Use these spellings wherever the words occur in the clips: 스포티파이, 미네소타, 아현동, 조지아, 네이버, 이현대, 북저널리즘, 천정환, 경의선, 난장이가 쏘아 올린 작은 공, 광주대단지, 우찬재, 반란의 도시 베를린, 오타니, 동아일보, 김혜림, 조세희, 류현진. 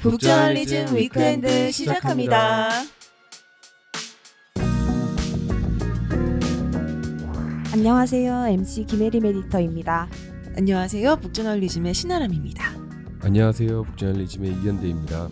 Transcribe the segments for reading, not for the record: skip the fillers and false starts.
북저널리즘 위크엔드 시작합니다. 안녕하세요. MC 김혜림 에디터입니다. 안녕하세요. 북저널리즘의 신아람입니다. 안녕하세요. 북저널리즘의 이현대입니다.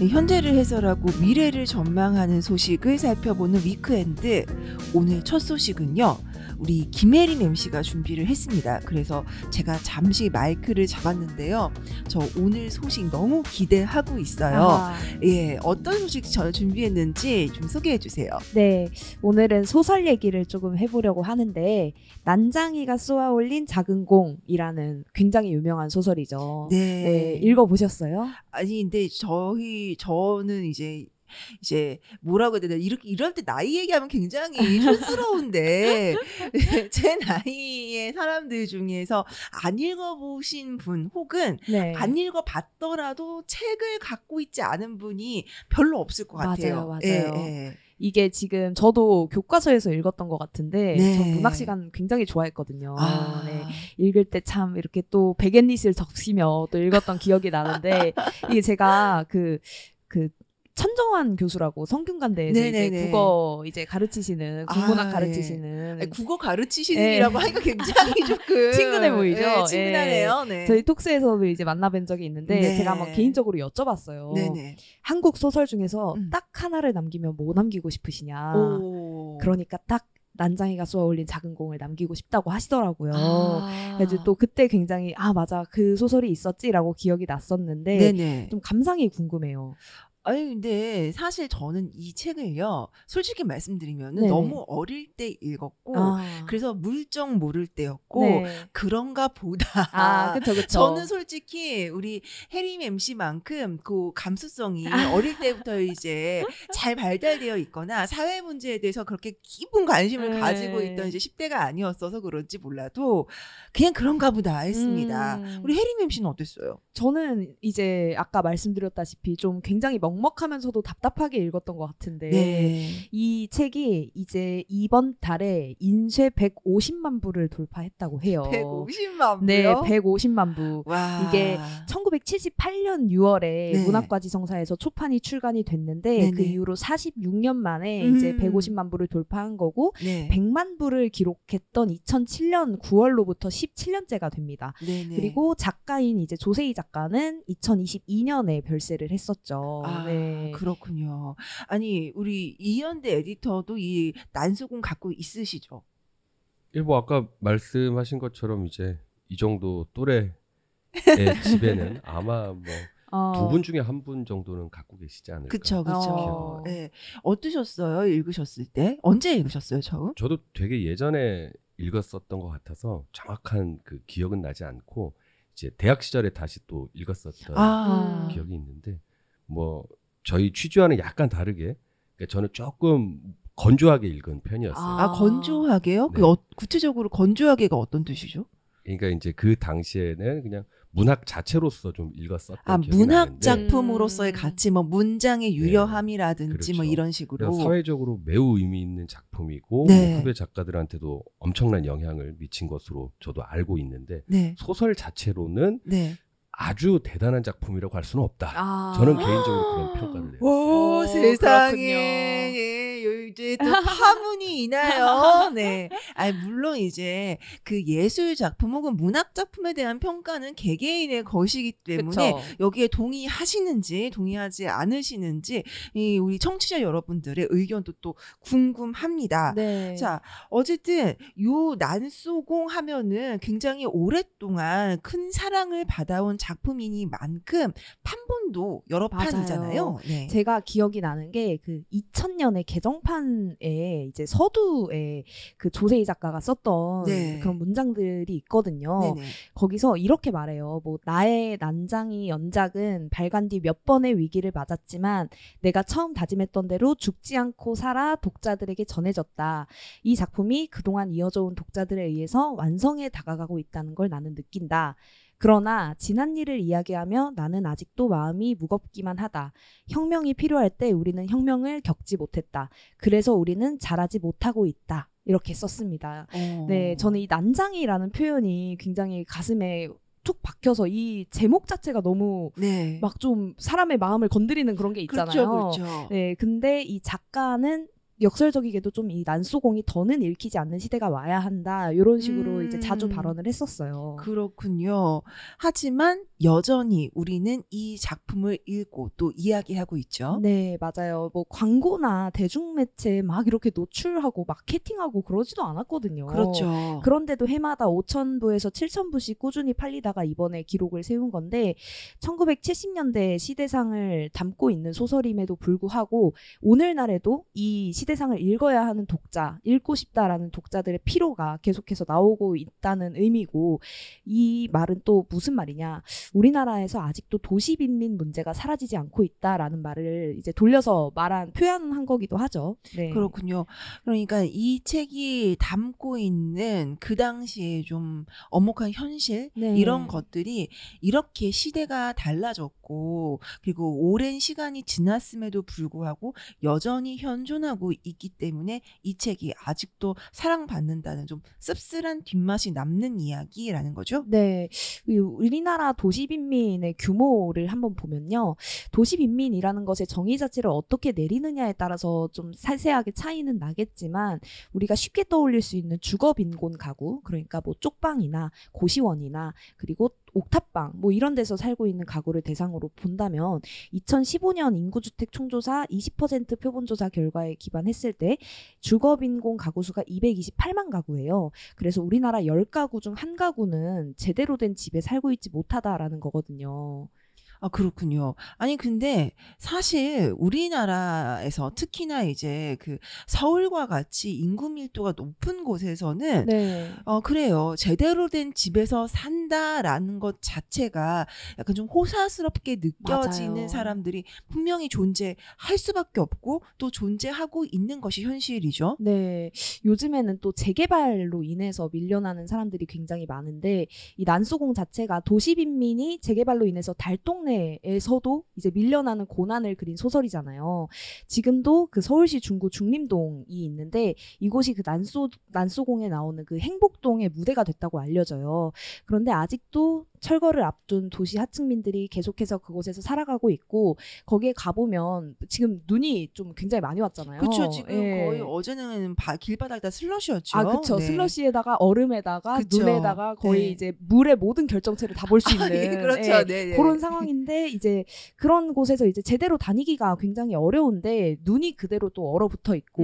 네, 현재를 해설하고 미래를 전망하는 소식을 살펴보는 위크엔드. 오늘 첫 소식은요. 우리 김혜림 MC가 준비를 했습니다. 그래서 제가 잠시 마이크를 잡았는데요. 저 오늘 소식 너무 기대하고 있어요. 예, 어떤 소식 저 준비했는지 좀 소개해 주세요. 네, 오늘은 소설 얘기를 조금 해보려고 하는데 난장이가 쏘아 올린 작은 공이라는 굉장히 유명한 소설이죠. 네, 읽어보셨어요? 아니, 근데 저는 이제 뭐라고 해야 되나, 이럴 때 나이 얘기하면 굉장히 촌스러운데 제 나이의 사람들 중에서 안 읽어보신 분 혹은 안 읽어봤더라도 책을 갖고 있지 않은 분이 별로 없을 것 같아요. 맞아요. 예, 예. 이게 지금 저도 교과서에서 읽었던 것 같은데 저 문학 시간 굉장히 좋아했거든요. 읽을 때 참 이렇게 또 백엔리스를 적시며 또 읽었던 기억이 나는데 이게 제가 그 천정환 교수라고 성균관대에서 이제 국어 이제 가르치시는 국문학 가르치시는 국어 가르치시는이라고 하니까 굉장히 조금 친근해 보이죠. 친근하네요. 네. 저희 톡스에서도 이제 만나뵌 적이 있는데 제가 막 개인적으로 여쭤봤어요. 한국 소설 중에서 딱 하나를 남기면 뭐 남기고 싶으시냐. 그러니까 딱 난장이가 쏘아 올린 작은 공을 남기고 싶다고 하시더라고요. 그래서 또 그때 굉장히 맞아 그 소설이 있었지라고 기억이 났었는데 좀 감상이 궁금해요. 아니, 근데 사실 저는 이 책을요, 솔직히 말씀드리면 너무 어릴 때 읽었고, 그래서 물정 모를 때였고, 그런가 보다. 그쵸. 저는 솔직히 우리 혜림 MC만큼 그 감수성이 어릴 때부터 이제 잘 발달되어 있거나 사회 문제에 대해서 그렇게 깊은 관심을 가지고 있던 이제 10대가 아니었어서 그런지 몰라도 그냥 그런가 보다 했습니다. 우리 혜림 MC는 어땠어요? 저는 이제 아까 말씀드렸다시피 좀 굉장히 먹먹하면서도 답답하게 읽었던 것 같은데 이 책이 이제 이번 달에 인쇄 150만 부를 돌파했다고 해요. 150만 부요? 네, 150만 부. 와. 이게 1978년 6월에 문학과지성사에서 초판이 출간이 됐는데 그 이후로 46년 만에 이제 150만 부를 돌파한 거고 100만 부를 기록했던 2007년 9월로부터 17년째가 됩니다. 그리고 작가인 이제 조세희 작가는 2022년에 별세를 했었죠. 그렇군요. 아니, 우리 이현대 에디터도 이 난수공 갖고 있으시죠? 뭐 아까 말씀하신 것처럼 이제 이 정도 또래의 집에는 아마 뭐 두 분 중에 한 분 정도는 갖고 계시지 않을까. 그렇죠. 네. 어떠셨어요? 읽으셨을 때? 언제 읽으셨어요, 처음? 저도 되게 예전에 읽었었던 것 같아서 정확한 그 기억은 나지 않고 이제 대학 시절에 다시 또 읽었었던 기억이 있는데. 뭐 저희 취지와는 약간 다르게, 그러니까 저는 조금 건조하게 읽은 편이었어요. 건조하게요? 네. 구체적으로 건조하게가 어떤 뜻이죠? 그러니까 이제 그 당시에는 그냥 문학 자체로서 좀 읽었었던 기억이 문학 나는데, 작품으로서의 가치, 뭐 문장의 유려함이라든지 뭐 이런 식으로 사회적으로 매우 의미 있는 작품이고 후배 작가들한테도 엄청난 영향을 미친 것으로 저도 알고 있는데 소설 자체로는 아주 대단한 작품이라고 할 수는 없다. 저는 개인적으로 그런 평가를 내렸어요. 오, 세상에. 예, 이제 또 파문이 이나요. 물론 이제 그 예술 작품 혹은 문학 작품에 대한 평가는 개개인의 것이기 때문에 여기에 동의하시는지 동의하지 않으시는지 이 우리 청취자 여러분들의 의견도 또 궁금합니다. 자, 어쨌든 요 난쏘공 하면은 굉장히 오랫동안 큰 사랑을 받아온 작품이니만큼 판본도 여러 판이잖아요. 제가 기억이 나는 게 그 2000년에 개정 평판에 이제 서두에 그 조세희 작가가 썼던 네. 그런 문장들이 있거든요. 네네. 거기서 이렇게 말해요. 뭐 나의 난장이 연작은 발간 뒤 몇 번의 위기를 맞았지만 내가 처음 다짐했던 대로 죽지 않고 살아 독자들에게 전해졌다. 이 작품이 그동안 이어져온 독자들에 의해서 완성에 다가가고 있다는 걸 나는 느낀다. 그러나 지난 일을 이야기하며 나는 아직도 마음이 무겁기만 하다. 혁명이 필요할 때 우리는 혁명을 겪지 못했다. 그래서 우리는 자라지 못하고 있다. 이렇게 썼습니다. 네, 저는 이 난장이라는 표현이 굉장히 가슴에 툭 박혀서 이 제목 자체가 너무 네. 막 좀 사람의 마음을 건드리는 그런 게 있잖아요. 그렇죠, 그렇죠. 네, 근데 이 작가는 역설적이게도 좀 이 난소공이 더는 읽히지 않는 시대가 와야 한다. 이런 식으로 이제 자주 발언을 했었어요. 그렇군요. 하지만 여전히 우리는 이 작품을 읽고 또 이야기하고 있죠. 네, 맞아요. 뭐 광고나 대중매체에 막 이렇게 노출하고 마케팅하고 그러지도 않았거든요. 그렇죠. 그런데도 해마다 5,000부에서 7,000부씩 꾸준히 팔리다가 이번에 기록을 세운 건데 1970년대 시대상을 담고 있는 소설임에도 불구하고 오늘날에도 이 시대상을 읽어야 하는 독자, 읽고 싶다라는 독자들의 피로가 계속해서 나오고 있다는 의미고 이 말은 또 무슨 말이냐. 우리나라에서 아직도 도시빈민 문제가 사라지지 않고 있다라는 말을 이제 돌려서 말한 표현한 거기도 하죠. 네. 그렇군요. 그러니까 이 책이 담고 있는 그 당시에 좀 엄혹한 현실 네. 이런 것들이 이렇게 시대가 달라졌고 그리고 오랜 시간이 지났음에도 불구하고 여전히 현존하고 있기 때문에 이 책이 아직도 사랑받는다는 좀 씁쓸한 뒷맛이 남는 이야기라는 거죠. 네. 우리나라 도시빈민의 규모를 한번 보면요. 도시빈민이라는 것의 정의 자체를 어떻게 내리느냐에 따라서 좀 세세하게 차이는 나겠지만 우리가 쉽게 떠올릴 수 있는 주거빈곤 가구 그러니까 뭐 쪽방이나 고시원이나 그리고 옥탑방 뭐 이런 데서 살고 있는 가구를 대상으로 본다면 2015년 인구주택 총조사 20% 표본조사 결과에 기반했을 때 주거빈곤 가구 수가 228만 가구예요. 그래서 우리나라 10가구 중 한 가구는 제대로 된 집에 살고 있지 못하다라는 거거든요. 아, 그렇군요. 아니, 근데 사실 우리나라에서 특히나 이제 그 서울과 같이 인구 밀도가 높은 곳에서는, 네. 그래요. 제대로 된 집에서 산다라는 것 자체가 약간 좀 호사스럽게 느껴지는 맞아요. 사람들이 분명히 존재할 수밖에 없고 또 존재하고 있는 것이 현실이죠. 네. 요즘에는 또 재개발로 인해서 밀려나는 사람들이 굉장히 많은데 이 난소공 자체가 도시빈민이 재개발로 인해서 달동 에서도 이제 밀려나는 고난을 그린 소설이잖아요. 지금도 그 서울시 중구 중림동이 있는데 이곳이 그 난소공에 나오는 그 행복동의 무대가 됐다고 알려져요. 그런데 아직도 철거를 앞둔 도시 하층민들이 계속해서 그곳에서 살아가고 있고 거기에 가보면 지금 눈이 좀 굉장히 많이 왔잖아요. 그렇죠. 지금 예. 거의 어제는 길바닥에다 슬러시였죠. 아, 그렇죠. 네. 슬러시에다가 얼음에다가 그쵸. 눈에다가 거의 네. 이제 물의 모든 결정체를 다 볼 수 있는 예, 그렇죠. 예, 네. 그런 상황인데 이제 그런 곳에서 이제 제대로 다니기가 굉장히 어려운데 눈이 그대로 또 얼어붙어 있고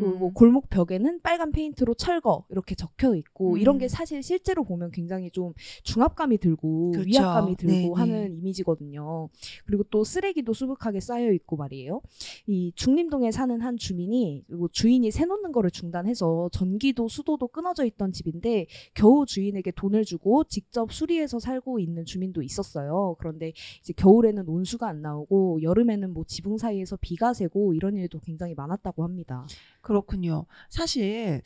뭐 골목 벽에는 빨간 페인트로 철거 이렇게 적혀 있고 이런 게 사실 실제로 보면 굉장히 좀 중압감이 들고 그렇죠. 위압감이 들고 네, 하는 네. 이미지거든요. 그리고 또 쓰레기도 수북하게 쌓여 있고 말이에요. 이 중림동에 사는 한 주민이 뭐 주인이 새 놓는 거를 중단해서 전기도 수도도 끊어져 있던 집인데 겨우 주인에게 돈을 주고 직접 수리해서 살고 있는 주민도 있었어요. 그런데 이제 겨울에는 온수가 안 나오고 여름에는 뭐 지붕 사이에서 비가 새고 이런 일도 굉장히 많았다고 합니다. 그렇군요. 사실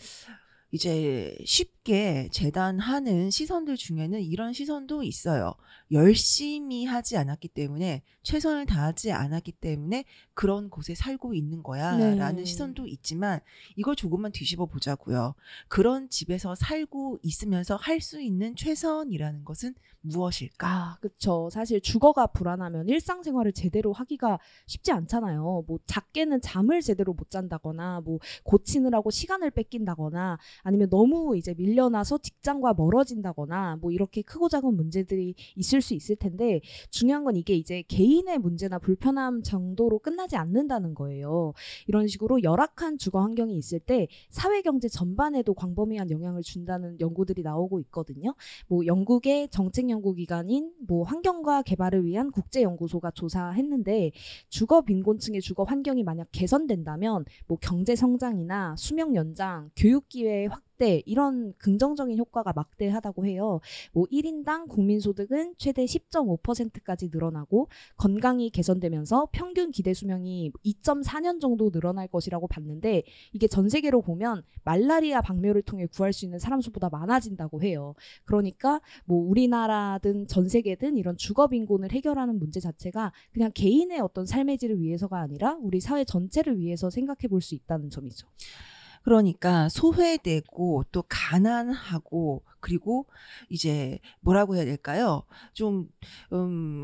이제 쉽게 재단하는 시선들 중에는 이런 시선도 있어요. 열심히 하지 않았기 때문에 최선을 다하지 않았기 때문에 그런 곳에 살고 있는 거야 네. 라는 시선도 있지만 이걸 조금만 뒤집어 보자고요. 그런 집에서 살고 있으면서 할 수 있는 최선이라는 것은 무엇일까? 아, 그렇죠. 사실 주거가 불안하면 일상생활을 제대로 하기가 쉽지 않잖아요. 뭐 작게는 잠을 제대로 못 잔다거나 뭐 고치느라고 시간을 뺏긴다거나 아니면 너무 이제 밀려나서 직장과 멀어진다거나 뭐 이렇게 크고 작은 문제들이 있을 수 있을 텐데, 중요한 건 이게 이제 개인의 문제나 불편함 정도로 끝나지 않는다는 거예요. 이런 식으로 열악한 주거 환경이 있을 때 사회 경제 전반에도 광범위한 영향을 준다는 연구들이 나오고 있거든요. 뭐 영국의 정책 연구 기관인 뭐 환경과 개발을 위한 국제 연구소가 조사했는데, 주거 빈곤층의 주거 환경이 만약 개선된다면 뭐 경제 성장이나 수명 연장, 교육 기회의 확대 이런 긍정적인 효과가 막대하다고 해요. 뭐 1인당 국민소득은 최대 10.5%까지 늘어나고 건강이 개선되면서 평균 기대 수명이 2.4년 정도 늘어날 것이라고 봤는데, 이게 전 세계로 보면 말라리아 방묘를 통해 구할 수 있는 사람 수보다 많아진다고 해요. 그러니까 뭐 우리나라든 전 세계든 이런 주거 빈곤을 해결하는 문제 자체가 그냥 개인의 어떤 삶의 질을 위해서가 아니라 우리 사회 전체를 위해서 생각해 볼 수 있다는 점이죠. 그러니까 소외되고 또 가난하고 그리고 이제 뭐라고 해야 될까요? 좀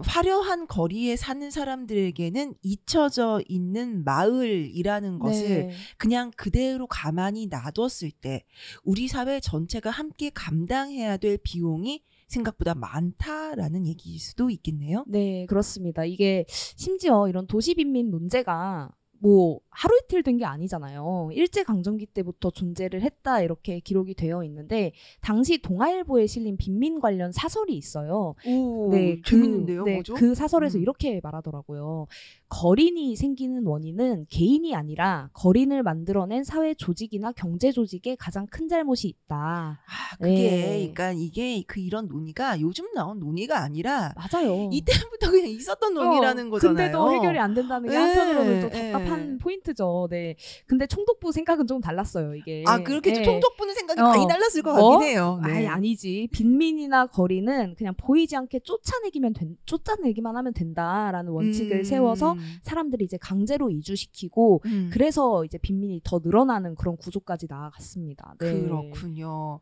화려한 거리에 사는 사람들에게는 잊혀져 있는 마을이라는 것을 네. 그냥 그대로 가만히 놔뒀을 때 우리 사회 전체가 함께 감당해야 될 비용이 생각보다 많다라는 얘기일 수도 있겠네요. 네, 그렇습니다. 이게 심지어 이런 도시빈민 문제가 뭐 하루 이틀 된 게 아니잖아요. 일제강점기 때부터 존재를 했다 이렇게 기록이 되어 있는데, 당시 동아일보에 실린 빈민 관련 사설이 있어요. 오, 네, 재밌는데요. 네, 뭐죠? 그 사설에서 이렇게 말하더라고요. 거린이 생기는 원인은 개인이 아니라 거린을 만들어낸 사회 조직이나 경제 조직의 가장 큰 잘못이 있다. 아, 그게 네. 그러니까 이게 그 이런 논의가 요즘 나온 논의가 아니라 맞아요. 이때부터 그냥 있었던 논의라는 거잖아요. 근데도 해결이 안 된다는 게 한편으로는 또 답답한 포인트죠. 네. 근데 총독부 생각은 좀 달랐어요. 이게. 아, 그렇게 네. 총독부는 생각이 많이 달랐을 것 같긴 해요. 네. 아니지. 빈민이나 거리는 그냥 보이지 않게 쫓아내기만 하면 된다라는 원칙을 세워서 사람들이 이제 강제로 이주시키고 그래서 이제 빈민이 더 늘어나는 그런 구조까지 나아갔습니다. 네. 그렇군요.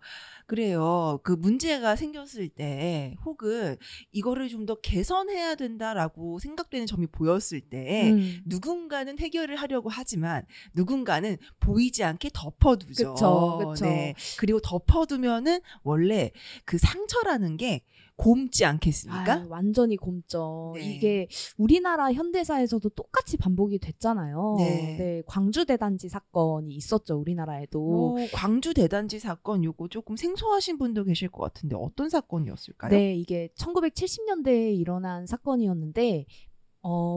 그래요. 그 문제가 생겼을 때 혹은 이거를 좀 더 개선해야 된다라고 생각되는 점이 보였을 때 누군가는 해결을 하려고 하지만 누군가는 보이지 않게 덮어두죠. 그렇죠. 네. 그리고 덮어두면은 원래 그 상처라는 게 곰지 않겠습니까? 아유, 완전히 곰죠. 네. 이게 우리나라 현대사에서도 똑같이 반복이 됐잖아요. 네. 네, 광주대단지 사건이 있었죠. 우리나라에도. 광주대단지 사건 요거 조금 생소하신 분도 계실 것 같은데 어떤 사건이었을까요? 네. 이게 1970년대에 일어난 사건이었는데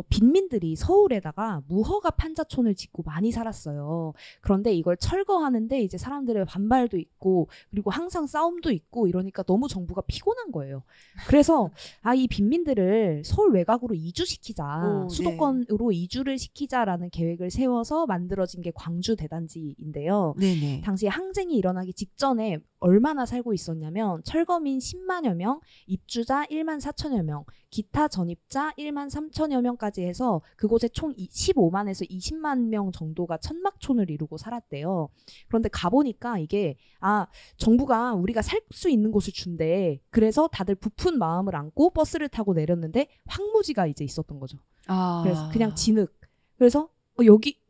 빈민들이 서울에다가 무허가 판자촌을 짓고 많이 살았어요. 그런데 이걸 철거하는데 이제 사람들의 반발도 있고 그리고 항상 싸움도 있고 이러니까 너무 정부가 피곤한 거예요. 그래서 이 빈민들을 서울 외곽으로 이주시키자. 수도권으로 네. 이주를 시키자라는 계획을 세워서 만들어진 게 광주 대단지인데요. 네네. 당시에 항쟁이 일어나기 직전에 얼마나 살고 있었냐면 철거민 10만여 명, 입주자 1만 4천여 명, 기타 전입자 1만 3천여 명까지 해서 그곳에 총 15만에서 20만 명 정도가 천막촌을 이루고 살았대요. 그런데 가보니까 이게 정부가 우리가 살 수 있는 곳을 준대. 그래서 다들 부푼 마음을 안고 버스를 타고 내렸는데 황무지가 이제 있었던 거죠. 그래서 그냥 진흙. 그래서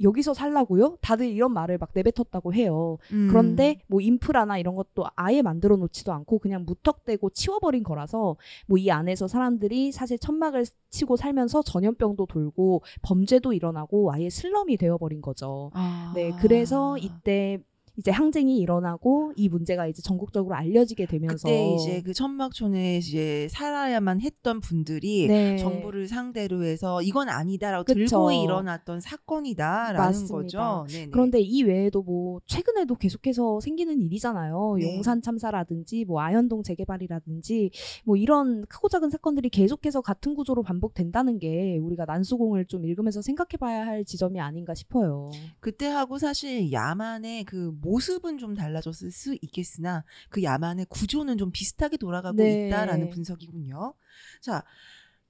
여기서 살라고요? 다들 이런 말을 막 내뱉었다고 해요. 그런데 뭐 인프라나 이런 것도 아예 만들어 놓지도 않고 그냥 무턱대고 치워버린 거라서 뭐 이 안에서 사람들이 사실 천막을 치고 살면서 전염병도 돌고 범죄도 일어나고 아예 슬럼이 되어버린 거죠. 네, 그래서 이때 이제 항쟁이 일어나고 이 문제가 이제 전국적으로 알려지게 되면서 그때 이제 그 천막촌에 이제 살아야만 했던 분들이 네. 정부를 상대로 해서 이건 아니다라고 그쵸. 들고 일어났던 사건이다라는 맞습니다. 거죠. 네네. 그런데 이 외에도 뭐 최근에도 계속해서 생기는 일이잖아요. 네. 용산 참사라든지 뭐 아현동 재개발이라든지 뭐 이런 크고 작은 사건들이 계속해서 같은 구조로 반복된다는 게 우리가 난수공을 좀 읽으면서 생각해봐야 할 지점이 아닌가 싶어요. 그때하고 사실 야만의 그 모습은 좀 달라졌을 수 있겠으나 그 야만의 구조는 좀 비슷하게 돌아가고 네. 있다라는 분석이군요. 자,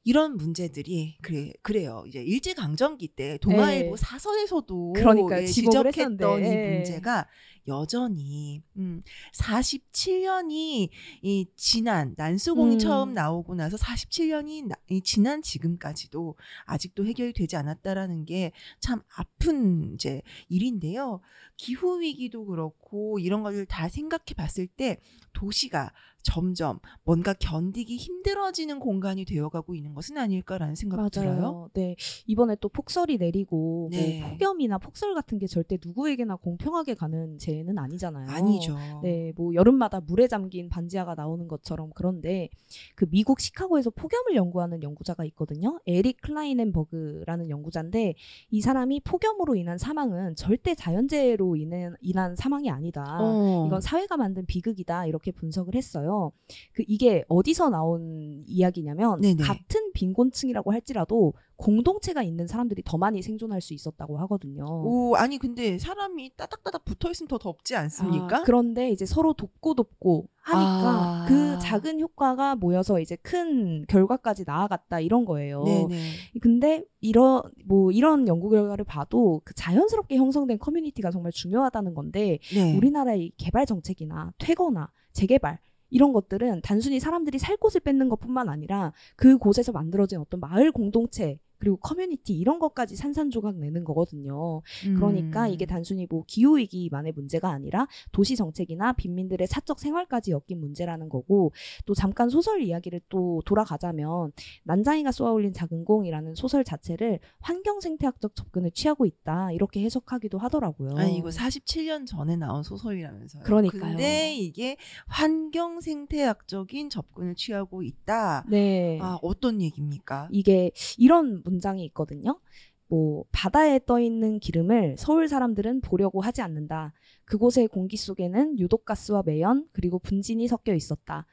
이런 문제들이 그래요. 이제 일제강점기 때 동아일보 네. 사설에서도 그러니까요, 지적했던 이 문제가 여전히 47년이 이 지난 난소공이 처음 나오고 나서 47년이 지난 지금까지도 아직도 해결이 되지 않았다라는 게 참 아픈 이제 일인데요. 기후 위기도 그렇고 이런 것들 다 생각해 봤을 때 도시가 점점 뭔가 견디기 힘들어지는 공간이 되어가고 있는 것은 아닐까라는 생각이 들어요. 네, 이번에 또 폭설이 내리고 네. 뭐 폭염이나 폭설 같은 게 절대 누구에게나 공평하게 가는 재해는 아니잖아요. 아니죠. 네, 뭐 여름마다 물에 잠긴 반지하가 나오는 것처럼. 그런데 그 미국 시카고에서 폭염을 연구하는 연구자가 있거든요. 에릭 클라이넨버그라는 연구자인데 이 사람이 폭염으로 인한 사망은 절대 자연재해로 인한 사망이 아니다. 이건 사회가 만든 비극이다. 이렇게 분석을 했어요. 그 이게 어디서 나온 이야기냐면 네네. 같은 빈곤층이라고 할지라도 공동체가 있는 사람들이 더 많이 생존할 수 있었다고 하거든요. 오, 아니 근데 사람이 따닥따닥 붙어있으면 더 덥지 않습니까? 아, 그런데 이제 서로 돕고 하니까 그 작은 효과가 모여서 이제 큰 결과까지 나아갔다 이런 거예요. 네네. 근데 이런 연구 결과를 봐도 그 자연스럽게 형성된 커뮤니티가 정말 중요하다는 건데 네. 우리나라의 개발 정책이나 퇴거나 재개발 이런 것들은 단순히 사람들이 살 곳을 뺏는 것뿐만 아니라 그 곳에서 만들어진 어떤 마을 공동체 그리고 커뮤니티 이런 것까지 산산조각 내는 거거든요. 그러니까 이게 단순히 뭐 기후위기만의 문제가 아니라 도시 정책이나 빈민들의 사적 생활까지 엮인 문제라는 거고 또 잠깐 소설 이야기를 또 돌아가자면 난장이가 쏘아 올린 작은 공이라는 소설 자체를 환경생태학적 접근을 취하고 있다 이렇게 해석하기도 하더라고요. 아니 이거 47년 전에 나온 소설이라면서요. 그러니까요. 근데 이게 환경생태학적인 접근을 취하고 있다. 네. 아, 어떤 얘기입니까? 이게 이런 문장이 있거든요. 뭐 바다에 떠있는 기름을 서울 사람들은 보려고 하지 않는다. 그곳의 공기 속에는 유독가스와 매연 그리고 분진이 섞여 있었다.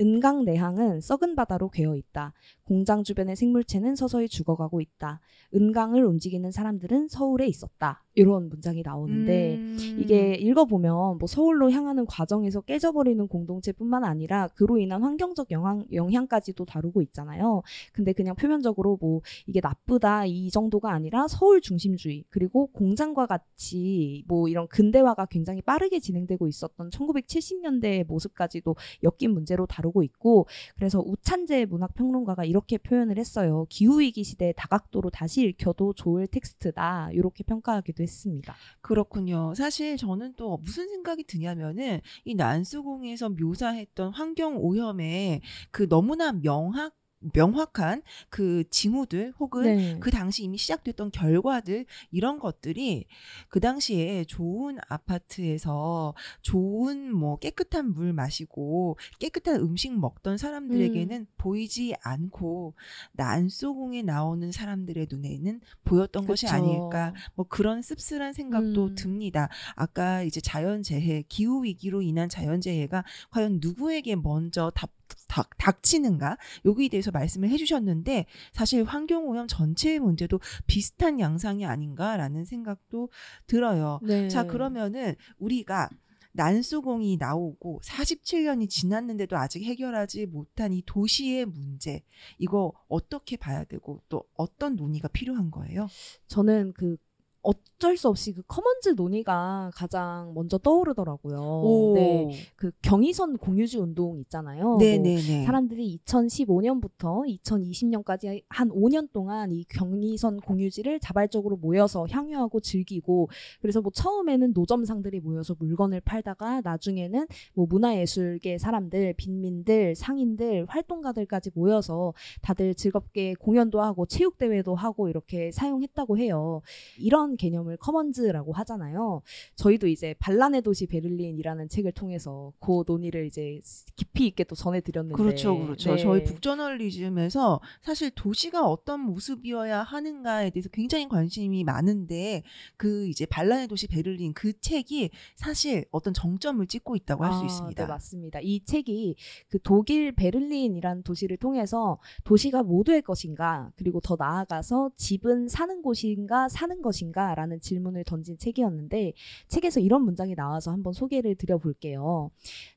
은강 내항은 썩은 바다로 괴어 있다. 공장 주변의 생물체는 서서히 죽어가고 있다. 은강을 움직이는 사람들은 서울에 있었다. 이런 문장이 나오는데 이게 읽어보면 뭐 서울로 향하는 과정에서 깨져버리는 공동체뿐만 아니라 그로 인한 환경적 영향까지도 다루고 있잖아요. 근데 그냥 표면적으로 뭐 이게 나쁘다 이 정도가 아니라 서울 중심주의 그리고 공장과 같이 뭐 이런 근대화가 굉장히 빠르게 진행되고 있었던 1970년대의 모습까지도 엮인 문제로 다루고 있고 그래서 우찬재 문학평론가가 이렇게 표현을 했어요. 기후위기 시대의 다각도로 다시 읽혀도 좋을 텍스트다. 이렇게 평가하기도 했습니다. 그렇군요. 사실 저는 또 무슨 생각이 드냐면은 이 난수공에서 묘사했던 환경 오염의 그 너무나 명확한 그 징후들 혹은 네. 그 당시 이미 시작됐던 결과들 이런 것들이 그 당시에 좋은 아파트에서 좋은 뭐 깨끗한 물 마시고 깨끗한 음식 먹던 사람들에게는 보이지 않고 난소공에 나오는 사람들의 눈에는 보였던 그쵸. 것이 아닐까 뭐 그런 씁쓸한 생각도 듭니다. 아까 이제 자연재해 기후위기로 인한 자연재해가 과연 누구에게 먼저 닥치는가 여기에 대해서 말씀을 해주셨는데 사실 환경오염 전체의 문제도 비슷한 양상이 아닌가라는 생각도 들어요. 네. 자 그러면은 우리가 난소공이 나오고 47년이 지났는데도 아직 해결하지 못한 이 도시의 문제 이거 어떻게 봐야 되고 또 어떤 논의가 필요한 거예요? 저는 그 어쩔 수 없이 그 커먼즈 논의가 가장 먼저 떠오르더라고요. 네, 그 경의선 공유지 운동 있잖아요. 뭐 사람들이 2015년부터 2020년까지 한 5년 동안 이 경의선 공유지를 자발적으로 모여서 향유하고 즐기고 그래서 뭐 처음에는 노점상들이 모여서 물건을 팔다가 나중에는 뭐 문화예술계 사람들, 빈민들, 상인들, 활동가들까지 모여서 다들 즐겁게 공연도 하고 체육대회도 하고 이렇게 사용했다고 해요. 이런 개념을 커먼즈라고 하잖아요. 저희도 이제 반란의 도시 베를린이라는 책을 통해서 그 논의를 이제 깊이 있게 또 전해드렸는데 그렇죠. 네. 저희 북저널리즘에서 사실 도시가 어떤 모습이어야 하는가에 대해서 굉장히 관심이 많은데 그 이제 반란의 도시 베를린 그 책이 사실 어떤 정점을 찍고 있다고 할 수 있습니다. 네, 맞습니다. 이 책이 그 독일 베를린이라는 도시를 통해서 도시가 모두의 것인가 그리고 더 나아가서 집은 사는 곳인가 사는 것인가 있습니까? 라는 질문을 던진 책이었는데 책에서 이런 문장이 나와서 한번 소개를 드려볼게요.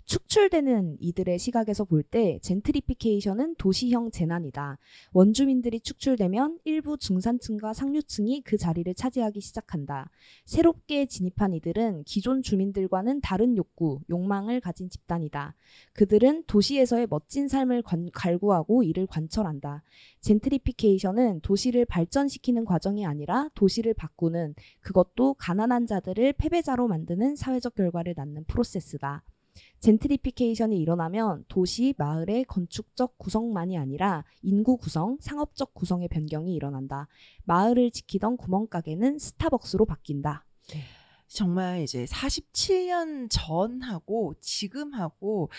축출되는 이들의 시각에서 볼 때 젠트리피케이션은 도시형 재난이다. 원주민들이 축출되면 일부 중산층과 상류층이 그 자리를 차지하기 시작한다. 새롭게 진입한 이들은 기존 주민들과는 다른 욕구, 욕망을 가진 집단이다. 그들은 도시에서의 멋진 삶을 갈구하고 이를 관철한다. 젠트리피케이션은 도시를 발전시키는 과정이 아니라 도시를 바꾸는, 그것도 가난한 자들을 패배자로 만드는 사회적 결과를 낳는 프로세스다. 젠트리피케이션이 일어나면 도시, 마을의 건축적 구성만이 아니라 인구 구성, 상업적 구성의 변경이 일어난다. 마을을 지키던 구멍가게는 스타벅스로 바뀐다. 정말 이제 47년 전하고 지금하고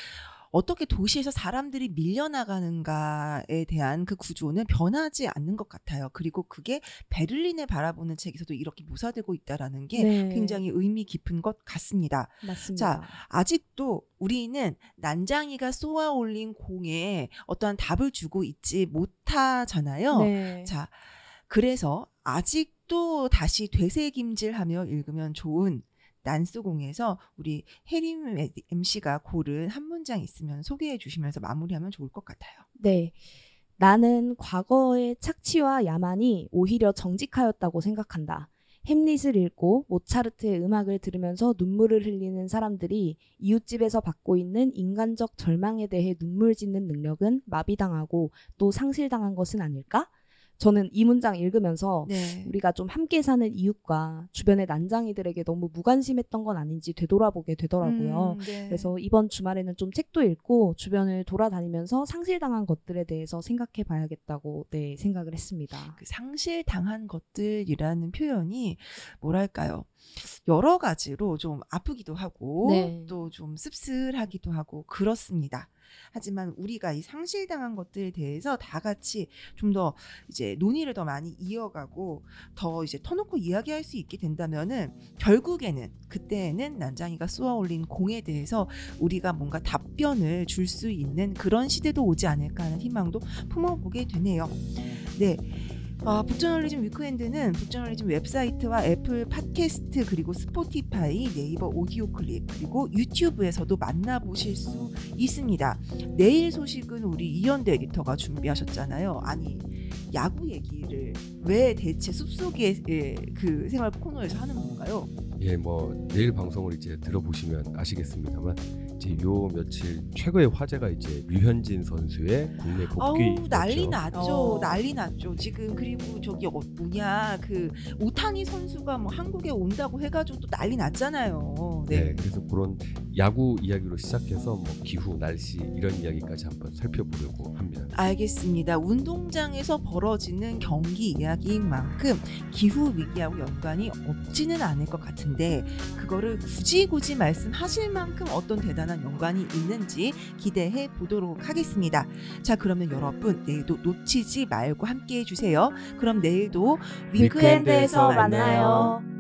어떻게 도시에서 사람들이 밀려나가는가에 대한 그 구조는 변하지 않는 것 같아요. 그리고 그게 베를린을 바라보는 책에서도 이렇게 묘사되고 있다는 게 네. 굉장히 의미 깊은 것 같습니다. 맞습니다. 자, 아직도 우리는 난장이가 쏘아 올린 공에 어떠한 답을 주고 있지 못하잖아요. 네. 자, 그래서 아직도 다시 되새김질하며 읽으면 좋은 난쏘공에서 우리 혜림 MC가 고른 한 문장 있으면 소개해 주시면서 마무리하면 좋을 것 같아요. 네. 나는 과거의 착취와 야만이 오히려 정직하였다고 생각한다. 햄릿을 읽고 모차르트의 음악을 들으면서 눈물을 흘리는 사람들이 이웃집에서 받고 있는 인간적 절망에 대해 눈물 짓는 능력은 마비당하고 또 상실당한 것은 아닐까? 저는 이 문장 읽으면서 네. 우리가 좀 함께 사는 이웃과 주변의 난장이들에게 너무 무관심했던 건 아닌지 되돌아보게 되더라고요. 네. 그래서 이번 주말에는 좀 책도 읽고 주변을 돌아다니면서 상실당한 것들에 대해서 생각해 봐야겠다고 네, 생각을 했습니다. 그 상실당한 것들이라는 표현이 뭐랄까요? 여러 가지로 좀 아프기도 하고 네. 또 좀 씁쓸하기도 하고 그렇습니다. 하지만 우리가 이 상실당한 것들에 대해서 다 같이 좀 더 이제 논의를 더 많이 이어가고 더 이제 터놓고 이야기할 수 있게 된다면은 결국에는 그때에는 난장이가 쏘아올린 공에 대해서 우리가 뭔가 답변을 줄 수 있는 그런 시대도 오지 않을까 하는 희망도 품어보게 되네요. 네. 북저널리즘 위크엔드는 북저널리즘 웹사이트와 애플 팟캐스트 그리고 스포티파이, 네이버 오디오 클립 그리고 유튜브에서도 만나보실 수 있습니다. 내일 소식은 우리 이현대 에디터가 준비하셨잖아요. 아니 야구 얘기를 왜 대체 숲속의 그 생활 코너에서 하는 건가요? 예, 뭐 내일 방송을 이제 들어보시면 아시겠습니다만 이제 요 며칠 최고의 화제가 이제 류현진 선수의 국내 복귀. 아우 난리 났죠. 난리 났죠. 지금 그리고 저기 뭐냐 그 오타니 선수가 뭐 한국에 온다고 해가지고 또 난리 났잖아요. 네. 네, 그래서 그런 야구 이야기로 시작해서 뭐 기후, 날씨 이런 이야기까지 한번 살펴보려고 합니다. 알겠습니다. 운동장에서 벌어지는 경기 이야기인 만큼 기후 위기하고 연관이 없지는 않을 것 같은데. 근데 그거를 굳이 말씀하실 만큼 어떤 대단한 연관이 있는지 기대해 보도록 하겠습니다. 자, 그러면 여러분 내일도 놓치지 말고 함께해 주세요. 그럼 내일도 위크엔드에서 만나요.